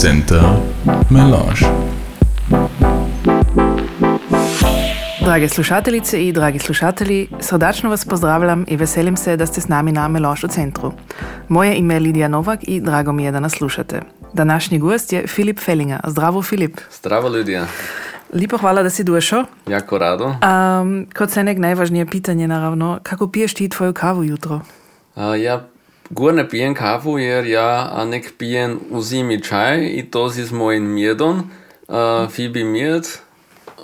Centar melange. Drage slušateljice i dragi slušatelji, srdačno vas pozdravljam i veselim se da ste s nami na Melange u centru. Moje ime je Lidija Novak i drago mi je da nas slušate. Današnji gost je Philipp Fellinger. Zdravo, Filip. Zdravo, Lidija. Lijepo hvala da si došao. Jako rado. Kot se nek najvažnije pitanje, naravno, kako piješ ti tvoju kavu jutro? Ja gor ne pijem kavu jer ja nek pijem u zimi čaj i to si s mojim mjedom. Feebi mjed.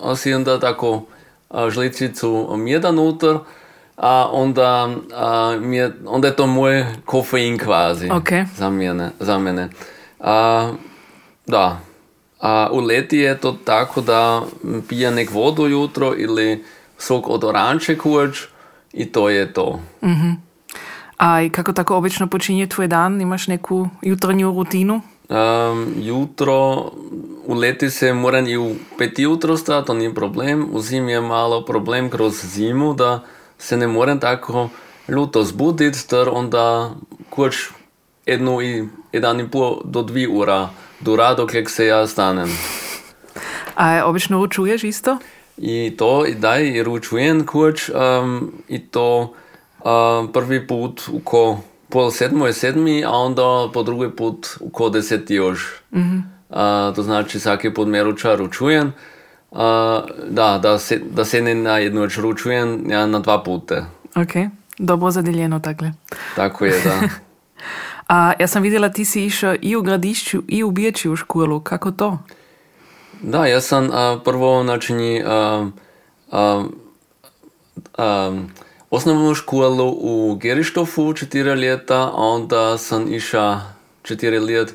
Osim onda tako žličicu mjeda nutar. Onda je to moj kofein kvazi za mene. Da. U leti je to tako da pijem nek vodu jutro ili sok od oranče kurč i to je to. Mm-hmm. A i kako tako obično počinje tvoj dan? Imaš neku jutarnju rutinu? Jutro, u leti se moram i u 5 jutro stati, to nije problem. U zimi je malo problem kroz zimu, da se ne moram tako luto zbuditi, ter onda kurč 1.5 do 2 ura dura dok se ja stanem. A obično ručuješ isto? I to, i daj, i ručujem kurč, i to prvi put oko 6:30, a onda po drugi put oko 10 još. Mm-hmm. To znači svaki put me ruča ručujem. Da se ne na jednoč ručujem, ja na 2 puta. Ok, dobro zadeljeno takle. Tako je, da. A ja sam vidjela ti si išao i u Gradišću i u Bijeći u školu. Kako to? Da, ja sam prvo načinio osnovnu školu u Gerištofu 4 ljeta, a onda sam išao 4 ljeta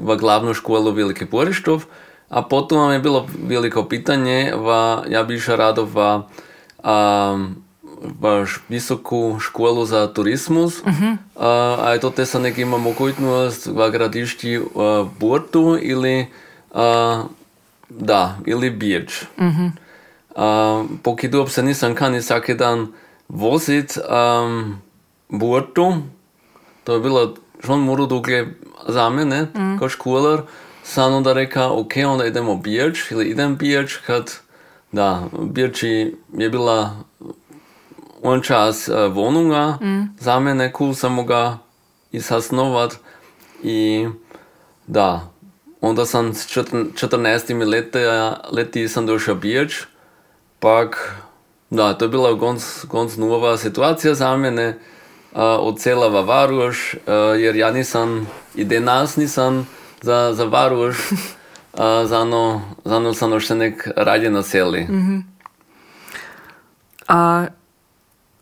v glavnu školu Veliki Borištov, a potom je bilo veliko pitanje, ja bi išao rado v visoku školu za turizmus. Uh-huh. A je to te sa nek ima mogućnost v Gradišti Burtu ili ili Birč. Uh-huh. Pokidu se nisam kani svaki dan vozit Burtu, to je bilo žon moru duge za mene, kao školar, sam onda reka, ok, onda idemo Birč ili idem Birč, kad Birč je bila on čas vonunga, za mene kul samo ga izhasnovat i onda sam s 14 leti sam došao Birč, pak to je bila gonc nova situacija za mene, odsela v Varuš, jer ja nisam i danas nisam za Varuš, zano sam još se nek radje na seli. Mm-hmm.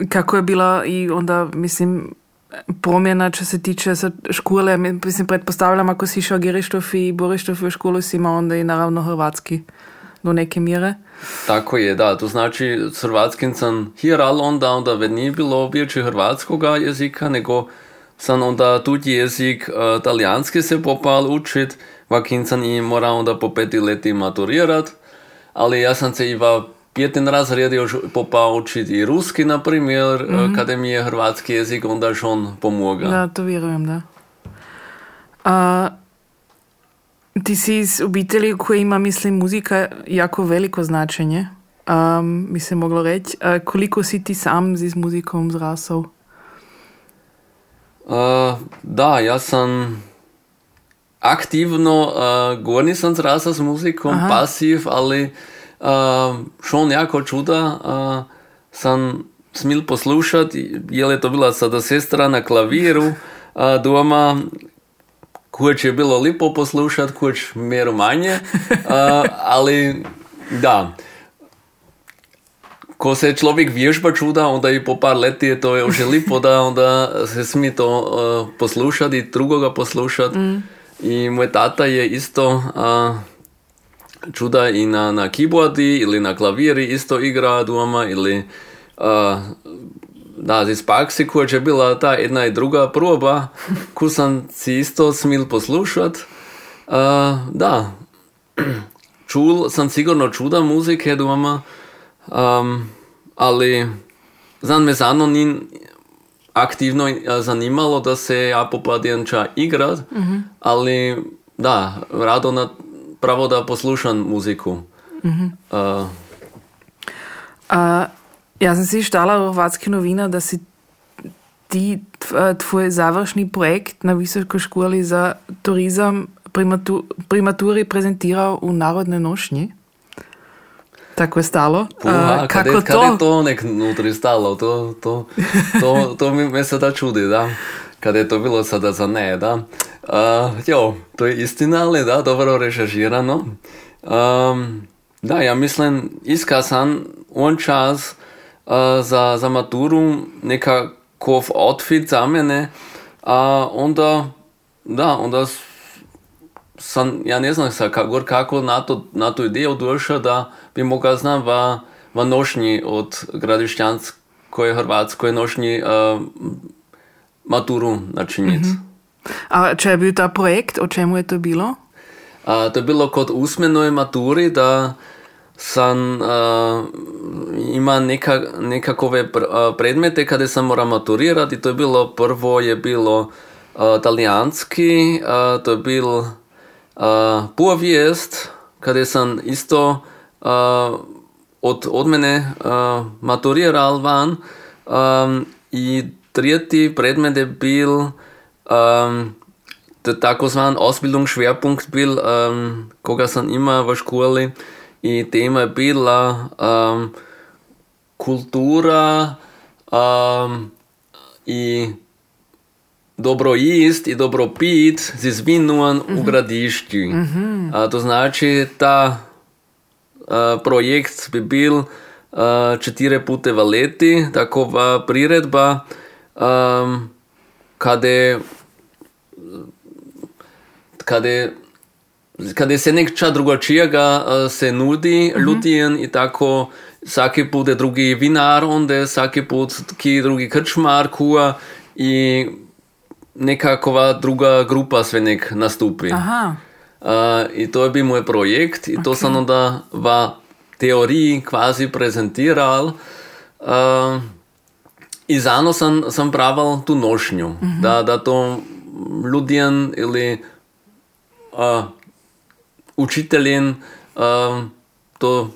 Kako je bila i onda, mislim, promjena, če se tiče škole, mislim, pretpostavljam, ako si išao Gerištof i Borištov u školu, si imao onda i naravno hrvatski do neke mjere. Tako je, da, to znači s hrvatskim sam hiral onda već nije bilo obječi hrvatskoga jezika, nego sam onda tudi jezik talijanski se popal učit, vakin sam i morao onda po 5 leti maturirat, ali ja sam se i va 5. razred još popao učiti i ruski, na primjer, kada mi je hrvatski jezik, onda još on pomoga. Da, to vjerujem, da. Ti si iz obitelji koja ima, mislim, muzika jako veliko značenje, bi se moglo reći. Koliko si ti sam s muzikom zrasao? Ja sam aktivno, gor nisam zrasao s muzikom, aha, pasiv, ali šon jako čuda sam smil poslušati, jer je to bila sada sestra na klaviru doma, koč je bilo lipo poslušati, koč mjeru manje, ali ko se človek vježba čuda, onda i po par leti je to još lipo, da onda se smi to poslušati i drugoga poslušati. I moj tata je isto čuda i na keyboardi ili na klaviri isto igra doma, ili z Spaksi, koja je bila ta jedna i druga proba, ko sam si isto smil poslušat. Čul sam sigurno čuda muzike doma, ali znam me zano ni aktivno zanimalo da se ja popadijanča igrat, mm-hmm. ali da, rado na, pravo da poslušam muziku. Mm-hmm. Ja sam si štala v hrvatskih novinah, da si ti tvoj završni projekt na visoki školi za turizam pri maturi prezentiral v Narodne nošnji. Tako je stalo. Puha, kako je to? Kad je to nek nutri stalo? To me sada čudi, da. Kad je to bilo sada za ne, da. To je istina, ali da, dobro režirano. Da, ja mislim, iskazan on čas za maturu, nekakov outfit za mene, a onda sam, ja ne znam kako na to ideju došao da bi mogao znam v nošnji od gradišćanskoj hrvatskoj nošnji maturu načiniti. Mm-hmm. A če je bil ta projekt, o čemu je to bilo? To je bilo kot usmenoj maturi, da sam ima nekakove predmete kada sam moram maturirati. To je bilo, prvo je bilo talijanski, to je bilo povijest, kada sam isto od mene maturiral van. I tretji predmet je bil der takozvan Ausbildungsschwerpunkt bil, koga sam ima v školi, i tema je bila kultura i dobro jest i dobro pit z izvinuan u gradišti. Mm-hmm. To znači ta projekt bi bil 4 pute v leti, takova priredba, kada se nekča drugačijega se nudi ljudem i tako vsaki put je drugi vinar, onda vsaki put ki drugi krčmar kuha i nekakova druga grupa sve nek nastupi. Aha. I to je bil moj projekt i to okay. Sam onda v teoriji kvazi prezentiral. I zano sam pravil tu nošnju, mm-hmm. da to ljudem ili učiteljem to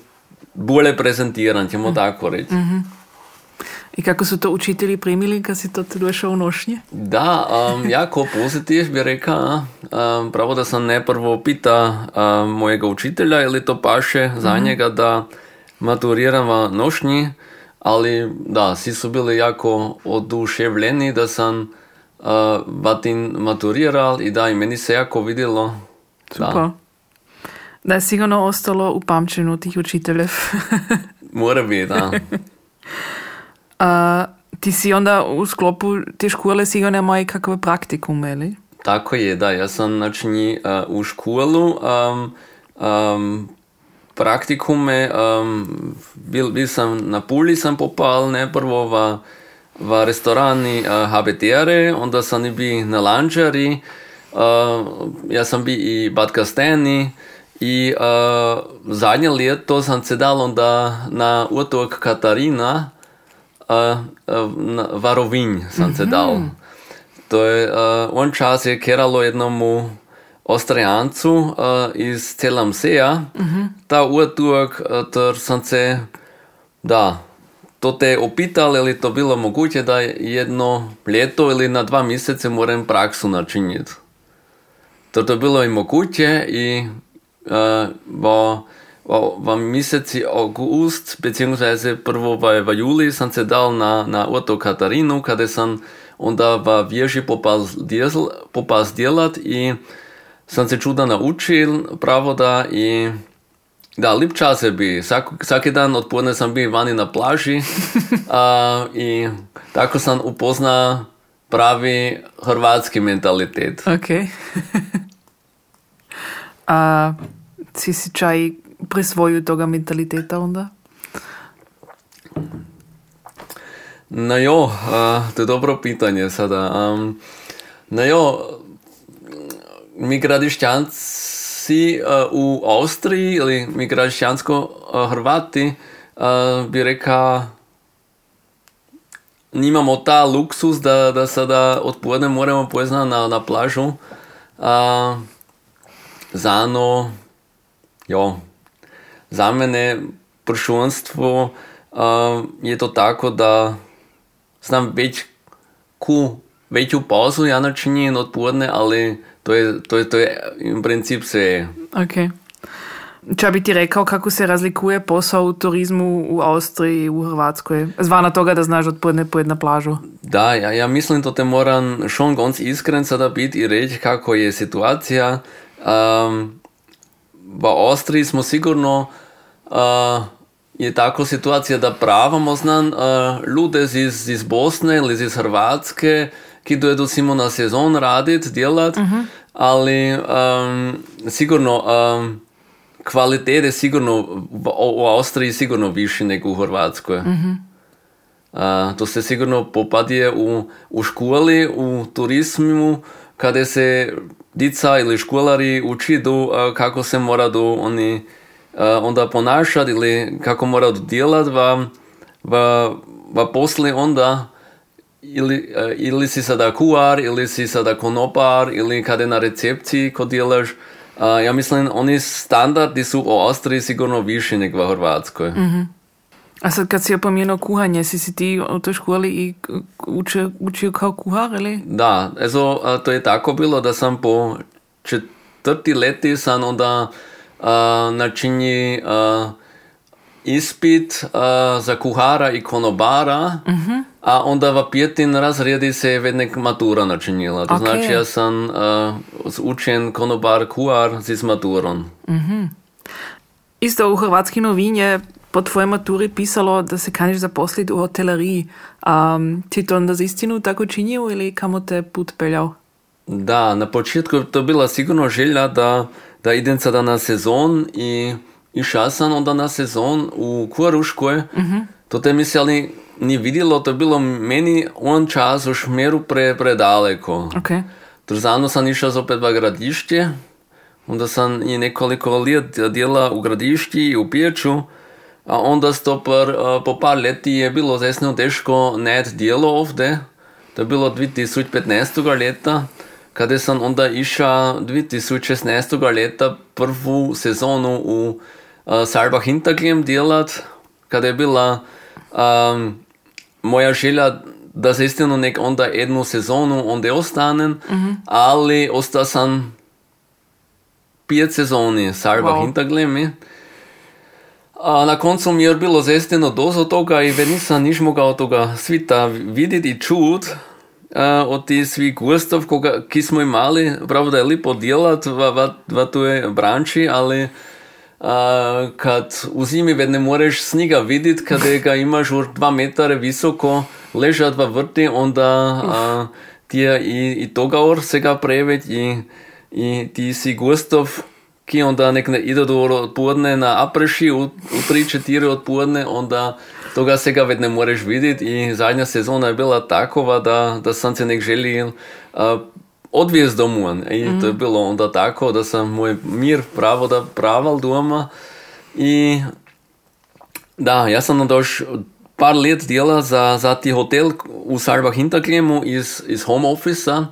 bolje prezentiram, ćemo mm-hmm. tako reći. Mm-hmm. I kako su to učitelji primili, kad si to došao u nošnje? Da, jako pozitiv bi rekao. Pravo da sam ne prvo pita mojega učitelja, ili to paše mm-hmm. za njega da maturiram v nošnji. Ali da, svi su bili jako oduševljeni da sam batin maturiral i da, i meni se jako vidjelo. Super. Da je sigurno ostalo u pamćenju tih učiteljev. Mora bi, da. Ti si onda u sklopu te škole sigurno imao i kakve praktikume, ili? Tako je, da. Ja sam načinji u školu praktikume, bil sam na Puli, sam popal, ne, prvo v restorani HBTR-e, onda sam i bi na Lanžari, ja sam bi i Batkasteni, i zadnje leto sam se dal onda na otok Katarina, v Rovinj sam se dal. To je, on čas je keralo jednomu Austrijancu iz Celamseja, ta otok, sam se, da, to te opital, ali to bilo moguće da jedno leto ili na 2 mjesece moram praksu načiniti. To je bilo i moguće i v mjeseci august, beziehungsweise prvo v juli sam se dal na otok Katarinu, kada sam onda v vježi popal djelat i sam se čuda naučil, pravo da, i da, lip čase bi. Vsaki dan odpodne sam bi vani na plaži i tako sam upozna pravi hrvatski mentalitet. Ok. A si si čaj prisvojil toga mentaliteta onda? No jo, to je dobro pitanje sada. No jo, mi gradišćanci u Austriji, ili mi gradišćansko Hrvati, bi reka nimamo ta luksuz da sada odpovedne moramo pojezna na plažu. Zano, jo, za mene pršunstvo je to tako, da znam veću pauzu ja načinjen odpovedne, ali to je v princip sve. Okay. Če bi ti rekao kako se razlikuje posao u turizmu u Austriji i u Hrvatskoj? Zvana toga da znaš odpovedne pojedi na plažu. Da, ja mislim da te moram šon gonc iskren sada biti i reći kako je situacija. V Austriji smo sigurno je tako situacija da pravamo znam ljude iz Bosne ili iz Hrvatske, ki dojedu simo na sezon raditi, djelati, ali sigurno kvalitet je sigurno u Austriji sigurno više nego u Hrvatskoj. To se sigurno popadje u školi, u turizmu, kada se dica ili školari učidu kako se moraju oni onda ponašati ili kako moraju djelati v posle onda ili si sada kuhar, ili si sada konopar, ili kada na recepciji ko djelaš. Ja mislim, oni standardi su u Austriji sigurno više nego u Hrvatskoj. A sad kad si opomenuo kuhanje, si ti u toj školi i učio kao kuhar, ili? Da, ezo, to je tako bilo da sam po 4 leti sam onda načinio ispit za kuhara i konobara, a onda v 5. razredi se vednek matura načinila. To znači ja sam učen konobar, kuhar s maturom. Isto u hrvatski novinje po tvojoj maturi pisalo da se kaneš zaposliti u hoteleriji. Ti to onda za istinu tako činio ili kamo te put peljao? Da, na početku to bila sigurno želja da idem sada na sezon i išao sam onda na sezon u Kuharuškoj. To te mislili ni vidjelo, to je bilo meni on čas u šmeru predaleko. Trzano sam išao opet v Gradišće, onda sam i nekoliko let djela u Gradišći i u Pječu, a onda po par leti je bilo zesno teško net djelo ovde. To je bilo 2015. leta, kada sam onda išao 2016. leta prvu sezonu u Saalbach-Hinterglemm djelat, kada je bila moja želja da se istino nek onda jednu sezonu onda ostanem, ali ostao sam 5 sezoni Saalbach-Hinterglemm. Na koncu mi je bilo zaistino dozo toga i nisam niš mogao toga svita vidjeti i čuti od tih svih gostov ki smo imali. Pravda je lipo djelati v toj branči, ali kad u zimi ne moreš sniga vidjeti, kada ga imaš od 2 metara visoko ležat v vrti, onda ti je i toga or se ga preveč i ti si gostov, ki onda nek ne idu do odpovedne na apreši u 3-4 odpovedne, onda toga se ga ne moreš vidjeti. I zadnja sezona je bila takova da sam se nek želil odvijez domun. To je bilo onda tako, da sam moj mir pravo da praval doma. I da, ja sam doš par let djela za ti hotel u Saalbach-Hinterglemmu iz home office-a,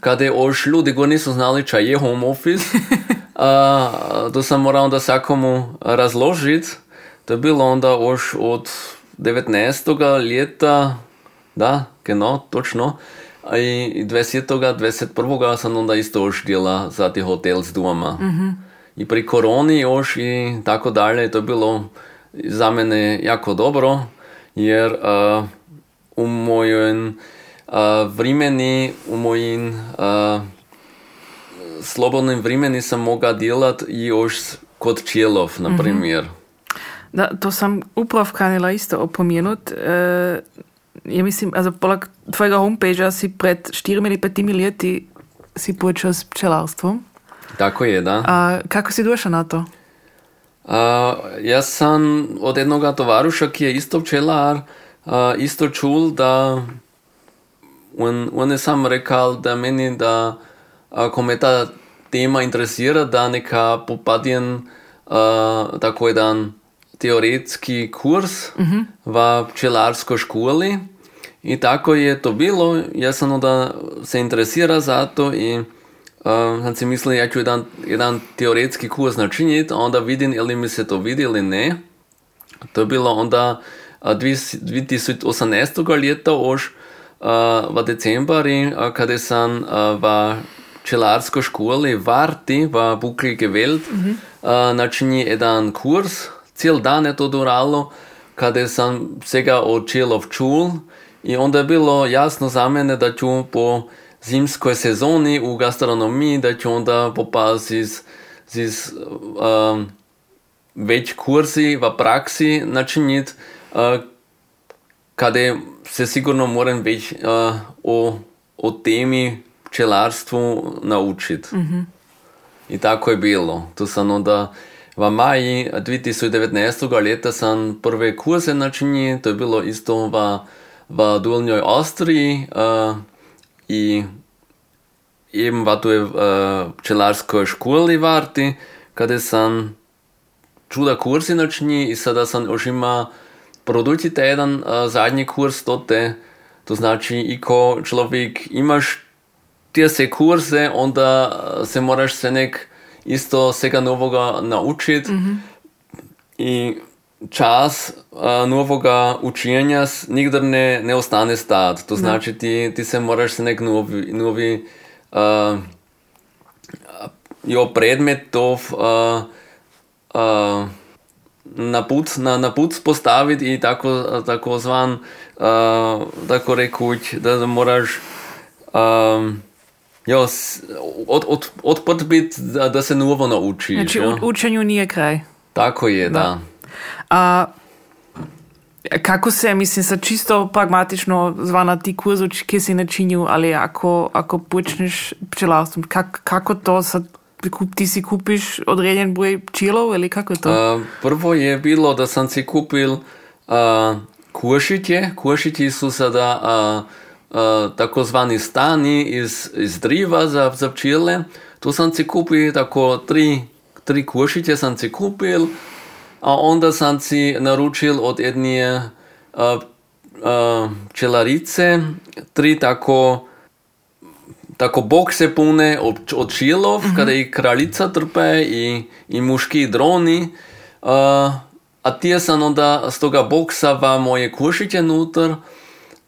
kada još ljudi go nisu znali ča je home office. To sam morao onda svakomu razložiti. To je bilo onda još od 19. ljeta, da, genau, točno. I 21. sam onda isto još djela za ti hotel s doma. I pri koroni još i tako dalje, to je bilo za mene jako dobro, jer u mojem vremeni, u mojim slobodnim vremeni sam mogao djelat i još kod čelov, na primjer. Da, to sam upravo kanila isto opomenut. Ja mislim, also poleg tvojega homepagea si pred 4 ili 5 leti si počel s pčelarstvom. Tako je, da. Kako si došel na to? Jaz sam od jednoga tovaruša, ki je isto pčelar, isto čul, da on je sam rekal, da meni da ko me ta tema interesira, da neka popadjen tako jedan teoretski kurs v pčelarsko školi I tako je to bilo. Ja sam onda se interesira za to i sam si mislio ja ću jedan teoretski kurs načiniti, a onda vidim ili mi se to vidi ili ne. To je bilo onda 2018. ljeta už v decembri, kada sam v čelarsko školi Varti v Bukli gewählt, načini jedan kurs. Cijel dan je to duralo, kada sam svega od čelov čul. I onda je bilo jasno za mene da ću po zimskoj sezoni u gastronomiji da ću onda popasti s već kursi v praksi načiniti, kada se sigurno moram već o temi pčelarstvu naučiti. Mm-hmm. I tako je bilo. To sam onda v maji 2019. leta sam prve kurse načinil, to je bilo isto v Dolnjoj Austriji i eben v toj pčelarskoj školi Varti, kada sam čuda kursi načinil i sada sam už ima produčiti jedan zadnji kurs tote. To znači i ko človek imaš tese kurse, onda se moraš se nek isto svega novoga naučiti. Mm-hmm. I čas novoga učenja nikdar ne ostane stat. To znači ti se moraš se nek novi predmetov na put postaviti i tako zvan tako rekuć da moraš otprt biti da se novo nauči. Znači učenju nije kraj. Tako je, da. A kako se, mislim, sa čisto pragmatično zvana ti kurzoč, kje si načinil, ali ako počneš pčelarstvom, kako to sad ti si kupiš određen broj pčelov ili kako je to? Prvo je bilo da sam si kupil košike. Košiki su sada tako zvani stani iz driva za pčele. Tu sam si kupil tako tri košike sam si kupil, a onda sam si naručil od jedne pčelarice tri tako bokse pune od pčelov, kada i kraljica trpe i muški droni. A tije sam onda s toga boksa v moje košike nutar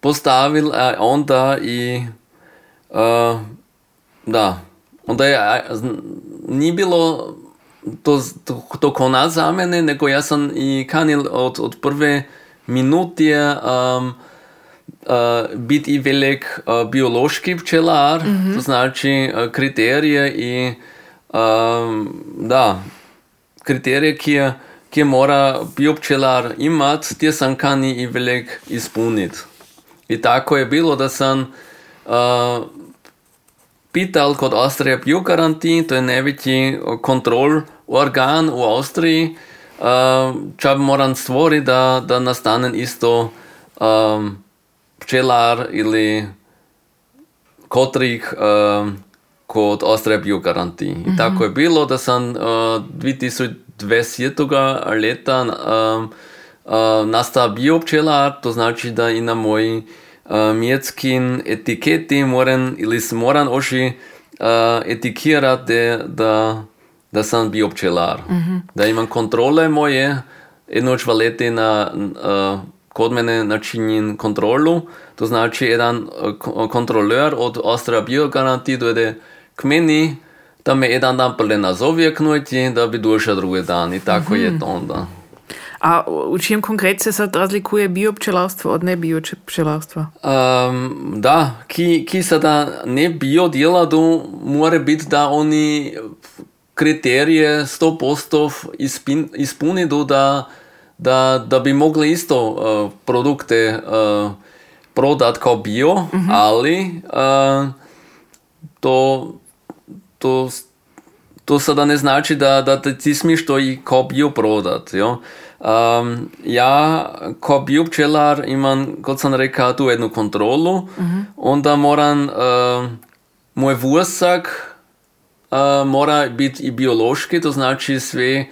postavil, a onda onda nije bilo to konac za mene, nego ja sam i kanil od prve minute biti i velik biološki pčelar, to znači kriterije i kriterije ki mora biopčelar imat, tje sam kani i velik ispunit. I tako je bilo da sam pital kod Austria Bio Garantie, to je najveći kontrol organ u Austriji, čak moram stvoriti da nastane isto pčelar ili kotrik kod Austria Bio Garantie. I tako je bilo da sam 2020. leta nastao bio pčelar, to znači da i na moji mjeckin etiketi moram oši etikirati da sam bio pčelar. Da imam kontrole moje, jednoč v leti kod mene načinjen kontrolu, to znači jedan kontrolör od Austria Bio Garantie dojde k meni, da me jedan dan prenazove knuti, da bi došao drugi dan. I tako je to onda. A u čijem konkret se sad razlikuje biopčelarstvo od nebiopčelarstva? Ki sada ne bio djeladu, mora biti da oni kriterije 100% ispunidu da bi mogli isto produkte prodat kao bio, ali to sada ne znači da ti smiješ to i kao bio prodat. Jo? Ja kao bio pčelar imam, kot sam rekao, tu jednu kontrolu, onda moram moj vursak mora biti i biološki, to znači sve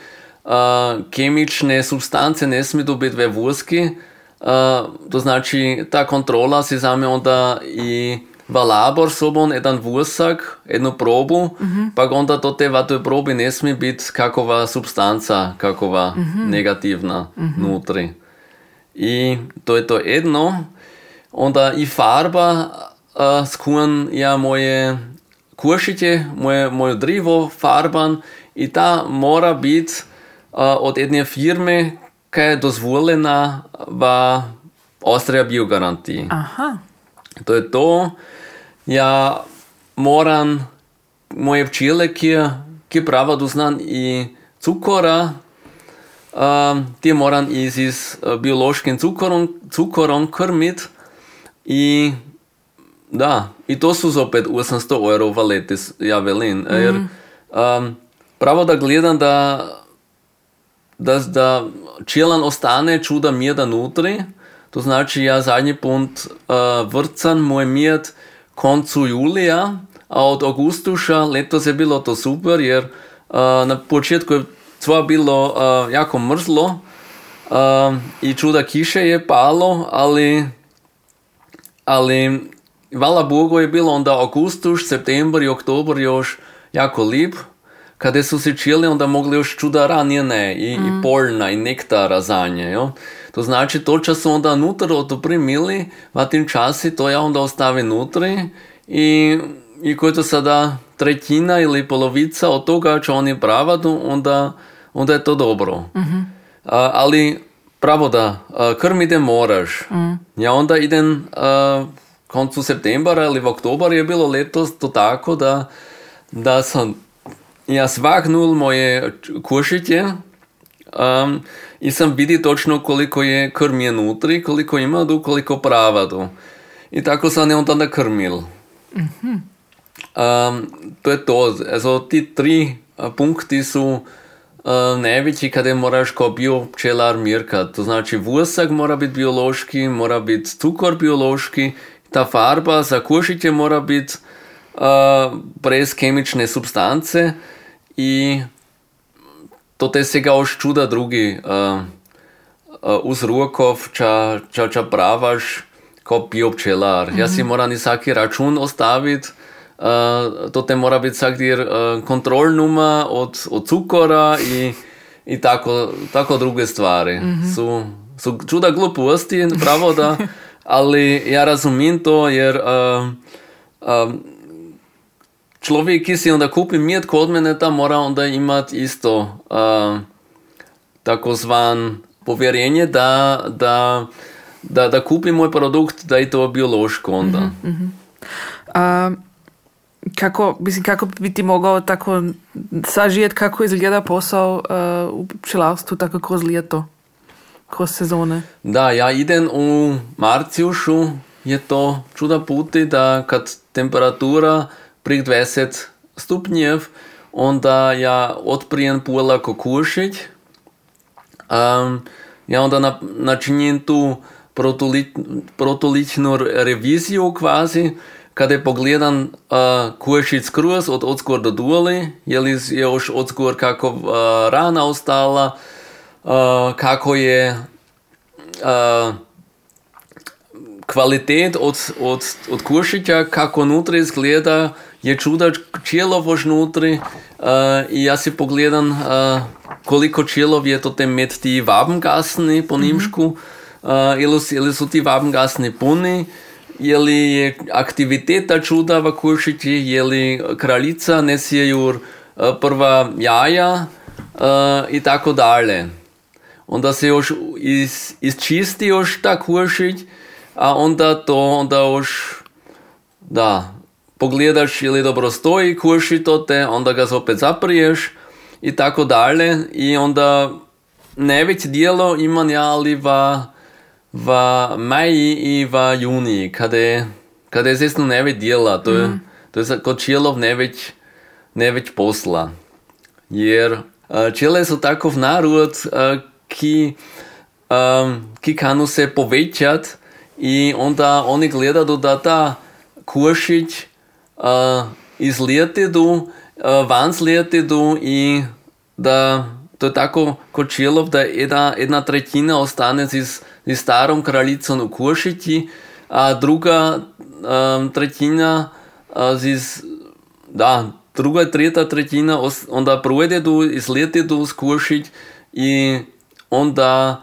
kemične substance ne smiju biti ve vurski, To znači ta kontrola si zame onda i v labor sobom jedan vursak, jednu probu, pa onda do te v toj probi ne smije biti kakova substanca, kakova negativna nutri. I to je to jedno. Onda i farba, s kujem ja moje kušitje, moje drivo farban i ta mora biti od jedne firme, kaj je dozvoljena v Austria Bio Garantiji. Aha. To je to. Ja moram moje pčele, ki prava doznan i cukora, te moram iz biološkim cukorom krmiti. I da, i to su zopet 800 euro v leti, ja velim. Jer, pravo da gledam da čelan ostane čuda mjeda nutri, to znači ja zadnji punt vrcan moj mjed koncu julija, a od augustuša letos je bilo to super, jer na početku je cva bilo jako mrzlo i čuda kiše je palo, ali hvala Bogu je bilo onda augustuš, september i oktober još jako lip, kada su se čili onda mogli još čuda ranjene i polna i nektara za nje. Jo? To znači to čas su onda nutar otoprimili, v tim časi to ja onda ostavi nutri i koje to sada tretina ili polovica od toga čo oni pravadu, onda je to dobro. Mm-hmm. Ali pravo da krmite moraš. Ja onda idem koncu septembra ili v oktober je bilo letos to tako da sam ja svahnul moje košitje i sam vidi točno koliko je krmje nutri, koliko imadu, koliko pravadu. I tako sam je onda nakrmil. Mm-hmm. To je to. Also, ti tri punkti su najveći kada moraš kao bio pčelar mirkat. To znači vursak mora biti biološki, mora biti cukor biološki, ta farba za košitje mora biti brez kemične substance i to te sega oš čuda drugi uzrokov, ča pravaš ko bio pčelar. Ja si moram i svaki račun ostaviti, to te mora biti svakdir kontrolnuma od cukora i tako druge stvari. Su čuda gluposti, pravo da, ali ja razumijem to, jer človek, ki si onda kupi mjed kod mene, ta mora onda imati isto tako zvan povjerenje, da kupi moj produkt, da je to biološko onda. Kako bi ti mogao tako sažijeti kako izgleda posao u pčelarstvu, tako kroz ljeto, kroz sezone? Da, ja idem u marciušu, je to čuda puti, da kad temperatura prek 20 stupnjev, onda ja odprijem pola kokošić. Ja onda načinim tu protoličnu reviziju kvazi, kada pogledam košić skroz od odskor do dole, je li još odskor kako rana ostala, kako je kvalitet od košića, kako nutri izgleda, je čuda čelovož nutri i ja si pogledam koliko čelov je to tem med ti vabengasni po nimšku, ili su ti vabengasni puni, je li je aktiviteta čuda v košići, je li kraljica nesije jur prva jaja i tako dalje. Onda se još izčisti još ta košić, a onda još da pogledaš ili dobro stoji koši to te, onda ga opet zapriješ i tako dalje. I onda najveće dijelo imam ja ali v maji i v juniji, kada je zesno najveće dijela. To je kod čelov najveće posla. Jer čele su takov narod ki kanu se povećati. I onda oni gledaju da ta košić iz ljetedu, van ljetedu i da to je tako kočelov da jedna tretina ostane iz je starom kraljicom v Kuršiki, a druga i tretja trećina onda provedu izletedu s Kuršik i onda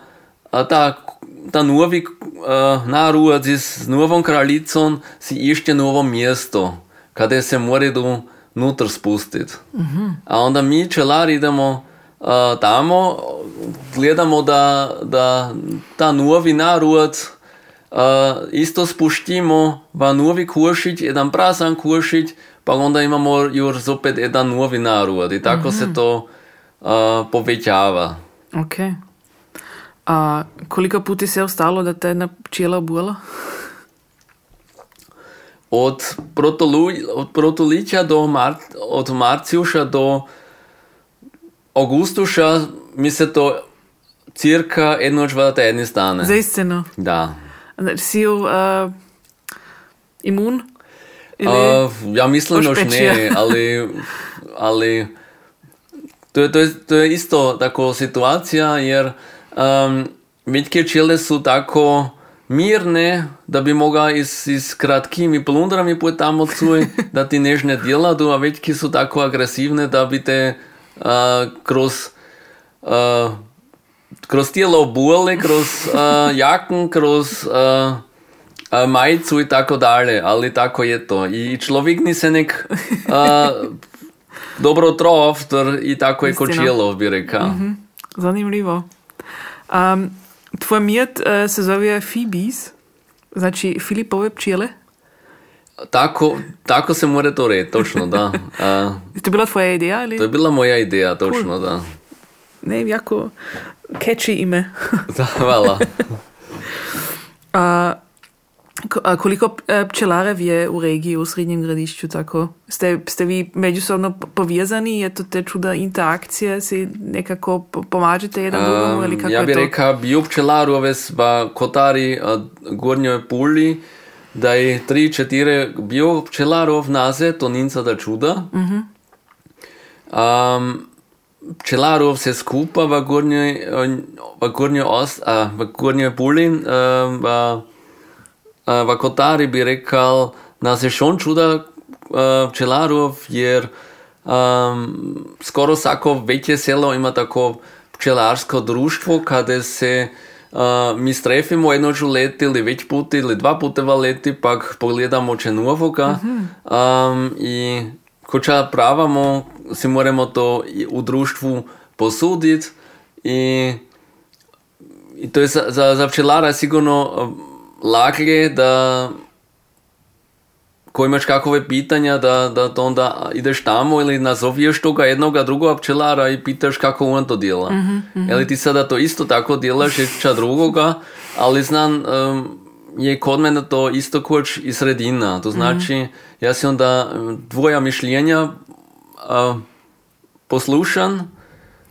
ta novi narod s novom kraljicom si išče novo mjesto, kada se moredu nutar spustiti. Mm-hmm. A onda mi čelari idemo tamo, gledamo da ta novi narod isto spuštimo v novi Kuršik, jedan prazan Kuršik, pa onda imamo još opet jedan novi narod i tako se to povećava. Okay. A koliko puti se ostalo da te pčela obula? Od Protulića od Marciuša do Augustuša mi se to cirka jedno četvrtini stane. Zaistino? Da. Si imun? Ja mislim još ne, ali to je isto tako situacija, jer mitke čele su tako mirne, da bi mogla s kratkimi plundrami pojeti tam odsuj, da ti nežne djeladu, a vitke su tako agresivne, da bi te kroz tijelo obule, kroz jaken, kroz majicu i tako dalje, ali tako je to. I človek ni se nek dobro trov, i tako je kočilo, bi rekao. Mm-hmm. Zanimljivo. Tvoj mjet se zove Feebies, znači Filipove pčele. Tako se mora to reći, točno, da. To je bila tvoja ideja? Ali? To je bila moja ideja, točno, cool. Da. Ne, jako catchy ime. Da, hvala. Koliko pčelarev je u regiji, u Srednjem Gradišću, tako? Ste vi međusobno povezani? Je to te čuda interakcije? Si nekako pomažete jedan drugom? Ili kako ja bih rekao, bio pčelarove v Kotari, Gornjoj Puli, da je 3-4 bio pčelarov naze, to ninca da čuda. Uh-huh. Pčelarov se skupa v Gornjoj Puli, v Kotari bi rekal, nas je šon čuda pčelarov, jer skoro vsako večje selo ima tako pčelarsko društvo, kada se mi strefimo jednoč v leti ili več puti ili dva puta v leti, pak pogledamo če novoga. I ko če pravamo, si moramo to v društvu posuditi. I to je za pčelara sigurno laklje, da ko imaš kakove pitanja, da to onda ideš tamo ili nazoviješ toga jednoga drugoga pčelara i pitaš kako on to djela. Mm-hmm. Jeli ti sada to isto tako djelaš ječa drugoga, ali znam, je kod mene to isto koč i sredina. To znači, ja si onda dvoja mišljenja poslušan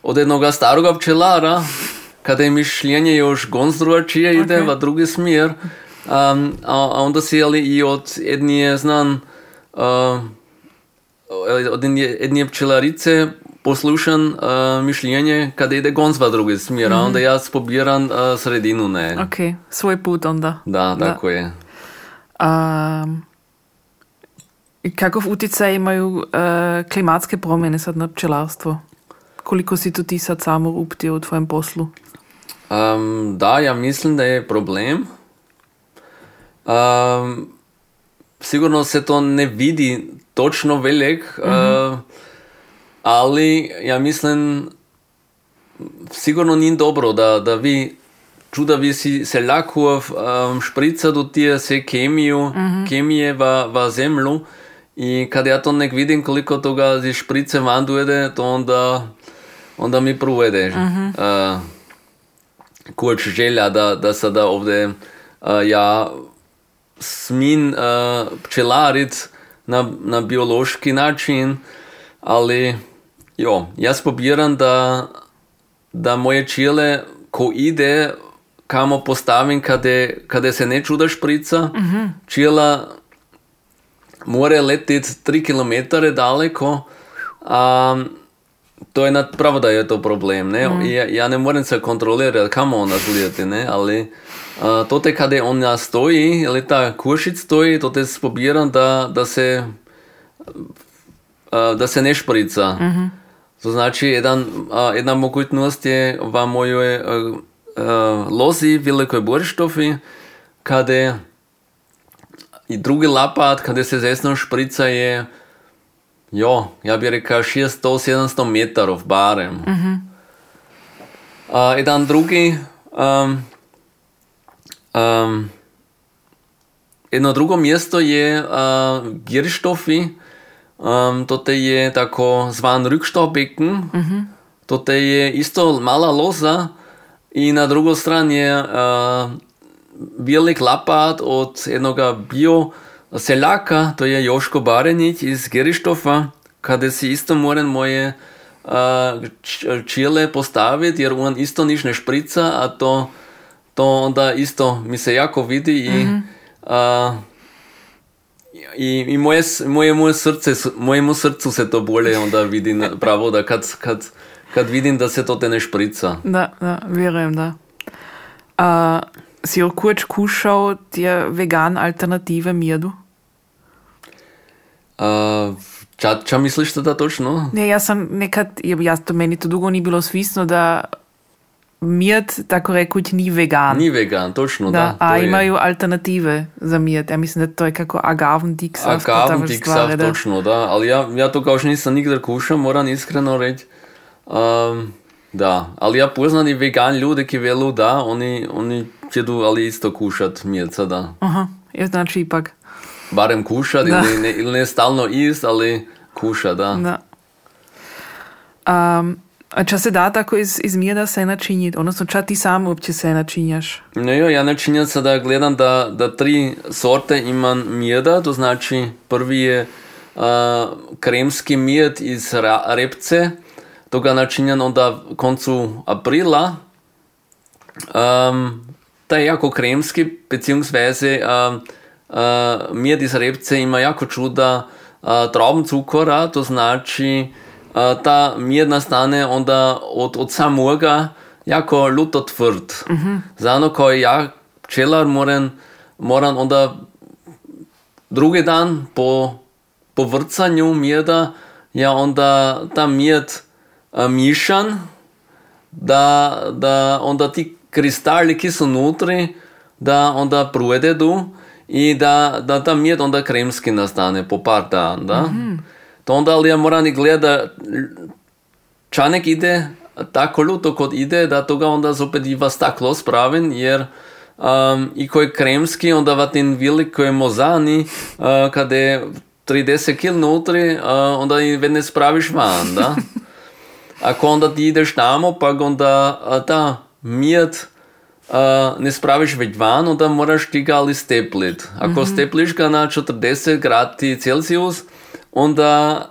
od jednoga staroga pčelara, kada je mišljenje još gonstruačije ide v drugi smjer, a onda si jeli i od jedne pčelarice poslušan mišljenje kada ide gonz v drugi smjer, a onda ja spobiram sredinu. Ne. Ok, svoj put onda. Da, tako je. Kakov utjecaj imaju klimatske promjene sad na pčelarstvo? Koliko si to ti sad samo uptio u tvojem poslu? Da, ja mislim da je problem. Sigurno se to ne vidi točno velik, ali ja mislim, sigurno nije dobro, da vi čudavi si se lako šprica do tije se kemije v zemlju, i kad ja to nek vidim koliko toga si šprice van dojede, to onda mi provede. Koč želja da sada ovdje ja smin pčelarit na biološki način, ali ja spobiram da moje čile ko ide kamo postavim kada se ne čuda šprica, čila mora letiti 3 km daleko, to je nad, prav da je to problem, ne, ja ne moram se kontrolirati kamo ona slijeti, ne, ali tote kada ona stoji, ali ta kušic stoji, tote se pobiram da se ne šprica. Mm-hmm. To znači, jedna mogućnost je v mojoj lozi velikoj borštofi, kada i drugi lapat, kada se zesno šprica je, ja bih rekao 600-700 metarov barem. Mm-hmm. Jedan drugi, jedno drugo mjesto je Girštofi, tote je tako zvan Rückstaubecken, mm-hmm. tote je isto mala loza i na drugoj strani je velik lapat od jednoga bio seljaka, to je Joško Barenić iz Gerištofa, kada si isto moram moje čile postaviti, jer on isto niš ne šprica, a to onda isto mi se jako vidi i mm-hmm. I mojemu srcu se to bolje onda vidi, pravo, da kad vidim da se to te ne šprica. Da, vjerujem, da. Si kurz kušao tje vegan alternative mjedu? Ča misliš da točno? Ne, ja sam nekad, to meni to dugo ni bilo svisno da mjed, tako rekuć, ni vegan. Ni vegan, točno, da. A imaju alternative za mjed. Ja mislim da to je kako agavendiksaft. Agavendiksaft, točno, da. Ali ja to kao što nisam nikdje kušao, moram iskreno reći. Da, ali ja poznam i vegan ljude, ki velu, da, oni jedu ali isto kušat mjed, da. Aha, znači ipak. Barem kušat, ili ne stalno ist, ali kuša, da. Da. Ča se da tako iz mjeda se načinjiti? Odnosno, ča ti sam uopće se načinjaš? Ja načinjam se da gledam da tri sorte imam mjeda, to znači prvi je kremski mjed iz repce, to ga načinjam onda koncu aprila. Taj je jako kremski, beziehungsweise mjed iz repce ima jako čuda traubenzukora, to znači ta mjed nastane onda od samoga jako luto tvrd. Mm-hmm. Zato ko ja pčelar moram onda drugi dan po vrcanju mjeda ja onda ta mjed mišan, da onda ti kristali ki su nutri da onda projedu i da ta mjed onda kremski nastane po par dan, da. Mm-hmm. To onda ali ja moram i gledati, čanek ide tako luto kot ide, da toga onda zopet i vas taklo spravim, jer i koji kremski, onda vatin velikoj mozani, kade 30 kil nutri, onda i vedne spraviš van, da. Ako onda ti ideš tamo, pa onda ta mjed ne spraviš već van, onda moraš ti ga ali stepliti. Ako mm-hmm. stepliš ga na 40 gradi Celsius, onda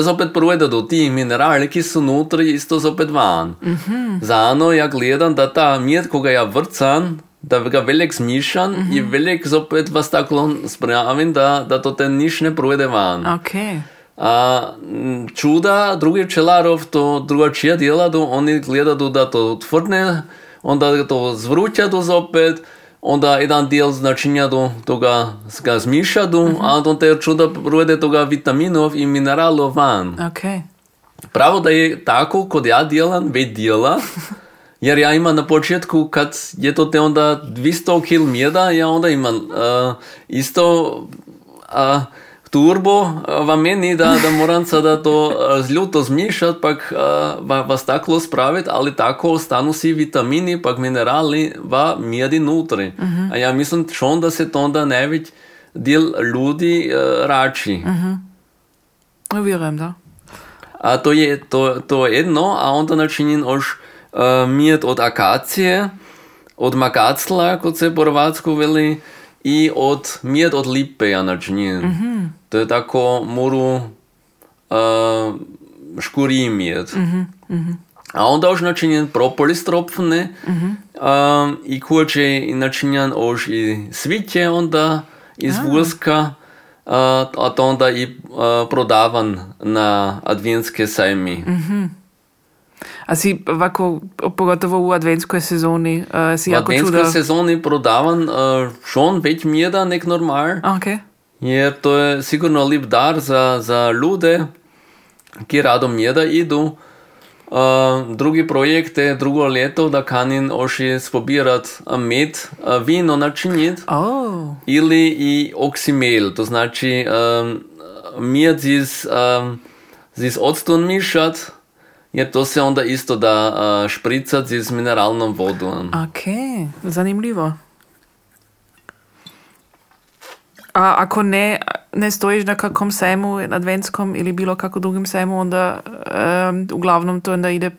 zopet provedu ti minerali, ki so notri, isto zopet van. Mm-hmm. Zato ja gledam, da ta mjed, ko ga ja vrcam, da ga velik zmišam mm-hmm. i velik zopet vas tako spravim, da to te nič ne provede van. Okay. Čuda drugih pčelarov to drugačije delado, oni gledado, da to tvrdne, onda to zvručado zopet, onda jedan del značenja toga ga zmišadu, mm-hmm. a onda je čuda provede toga vitaminov i mineralov van. Okay. Pravo da je tako, kod ja delam, već dela, jer ja imam na početku, kad je to te onda 200 kil mjeda, ja onda imam isto turbo v meni, da moram sada to zljuto zmišati, pak vas tako spraviti, ali tako ostanu si vitamini, pak minerali v mjedi nutri. Uh-huh. A ja mislim, šon, da se to onda najveći del ljudi rači. Uh-huh. Vjerujem, da. A to je jedno, a onda načinim još mjed od akacije, od makacla, kot se po hrvatsko veli, i mjed od lipe ja načinim. Mm-hmm. To je tako moru škuri mjed. Mm-hmm. A onda još načinjen propolistropfne mm-hmm. I kurče načinjen još i sviće onda iz vuska. od onda i prodavan na adventske sajmi. Mm-hmm. A si ovako, pogotovo u adventskoj sezoni, si jako čudo? U adventskoj sezoni prodavan šon već mi je da nek normal. Okay. Jer to je sigurno lep dar za ljude, ki rado mjeda idu. Drugi projekte, drugo leto, da kanin oši spobirat med, vino načinit. Oh. Ili i oksimel, to znači mjed zis odstun mišat, jer to se onda isto da špricat zis mineralnom vodom. Ok, zanimljivo. A ako ne stojiš na kakvom sajmu, adventskom ili bilo kako drugim sajmu, onda uglavnom to onda ide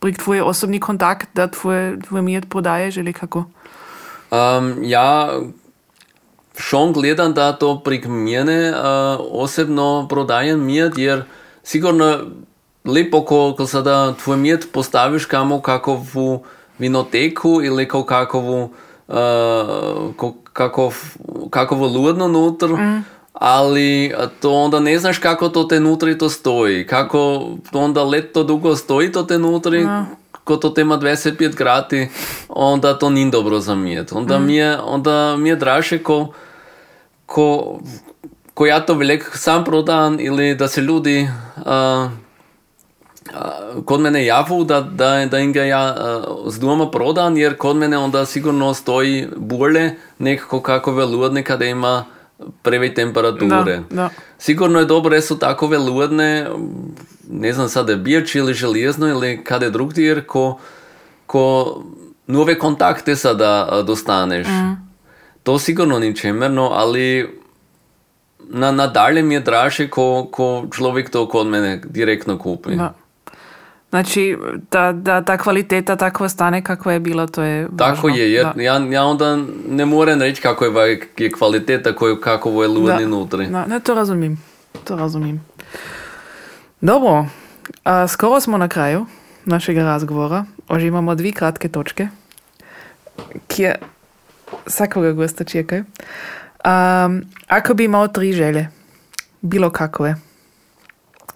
prek tvoj osobni kontakt, da tvoj mjed prodaješ ili kako? Ja šon gledam da to prek mjene osebno prodajem mjed, jer sigurno lepo ko sada tvoj mjed postaviš kamo kakovu vinoteku ili kakovu kakovo ludno nutr, ali to onda ne znaš kako to te nutri to stoji, kako to onda leto dugo stoji to te nutri, ko to tema 25 grati, onda to nije dobro za mjed. Onda mi je draže ko ja to velik sam prodam ili da se ljudi kod mene javu da im ga ja s doma prodam, jer kod mene onda sigurno stoji bolje nekako kakove ludne kada ima preve temperature. Da. Sigurno je dobro su takove ludne, ne znam sada birč ili željezno ili kada drugdje, jer ko nove kontakte sada dostaneš. To sigurno ni čemerno, ali nadalje mi je draže ko človek to kod mene direktno kupi. Da. Znači, da ta kvaliteta takva stane kakva je bila, to je važno. Tako je, jer ja onda ne moram reći kako je kvaliteta, kako je ludni nutri. Da, ne, to razumim. Dobro, skoro smo na kraju našega razgovora. Oži imamo dvi kratke točke, kjer vsakoga gosta čekaj. Ako bi imao tri želje, bilo kakove,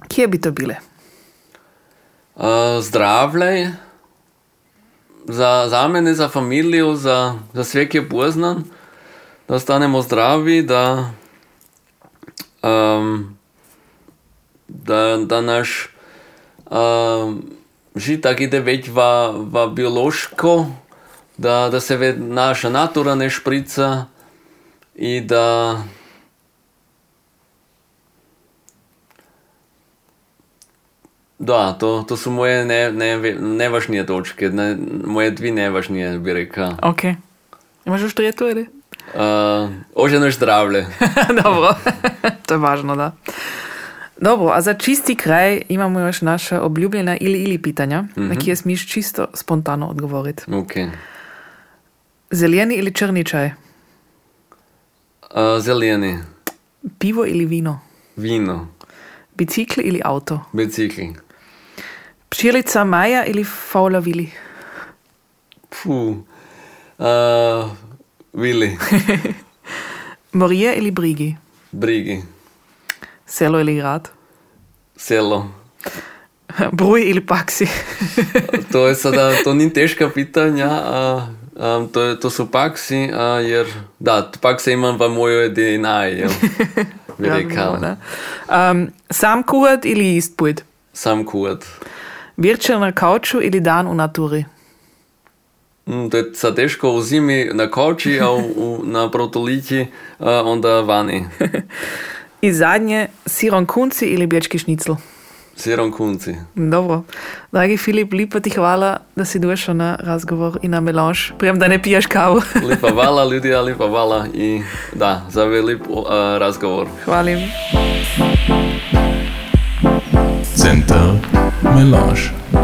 kje bi to bile? Zdravlje za mene, za familijo, za sve, ki je poznam, da ostanemo zdravi, da naš žitak ide več v biološko, da se ve naša natura ne šprica i da, to su moje nevažnije točke, moje dvi nevažnije, bi rekao. Ok. Imaš još trijetu, ili? Oženeš zdravlje. Dobro, to je važno, da. Dobro, a za čisti kraj imamo još naša obljubljena ili pitanja, na kje smiš čisto spontano odgovoriti. Ok. Zeleni ili črni čaj? Zeleni. Pivo ili vino? Vino. Bicikl ili avto? Bicikl. Pšilica Maja ili faula Vili? Vili. Morija ili Brigi? Brigi. Selo ili grad? Selo. Bruj ili paksi? To je sada, to ni težka pitanja, to su paksi, jer da, pakse imam v mojo DNA, jel? Ja, sam kuhat ili ist pojit? Sam kuhat. Večer na kauču ili dan v naturi? To je sad teško, v zimi na kauči, a na protoliki onda vani. I zadnje, siron kunci ili bječki šnicl? Siron kunci. Dobro. Dragi Filip, lepa ti hvala, da si došel na razgovor in na melange. Prijem, da ne piješ kavu. Lepa hvala, Lidija, lepa hvala. I da, za velik razgovor. Hvalim. Centar melange.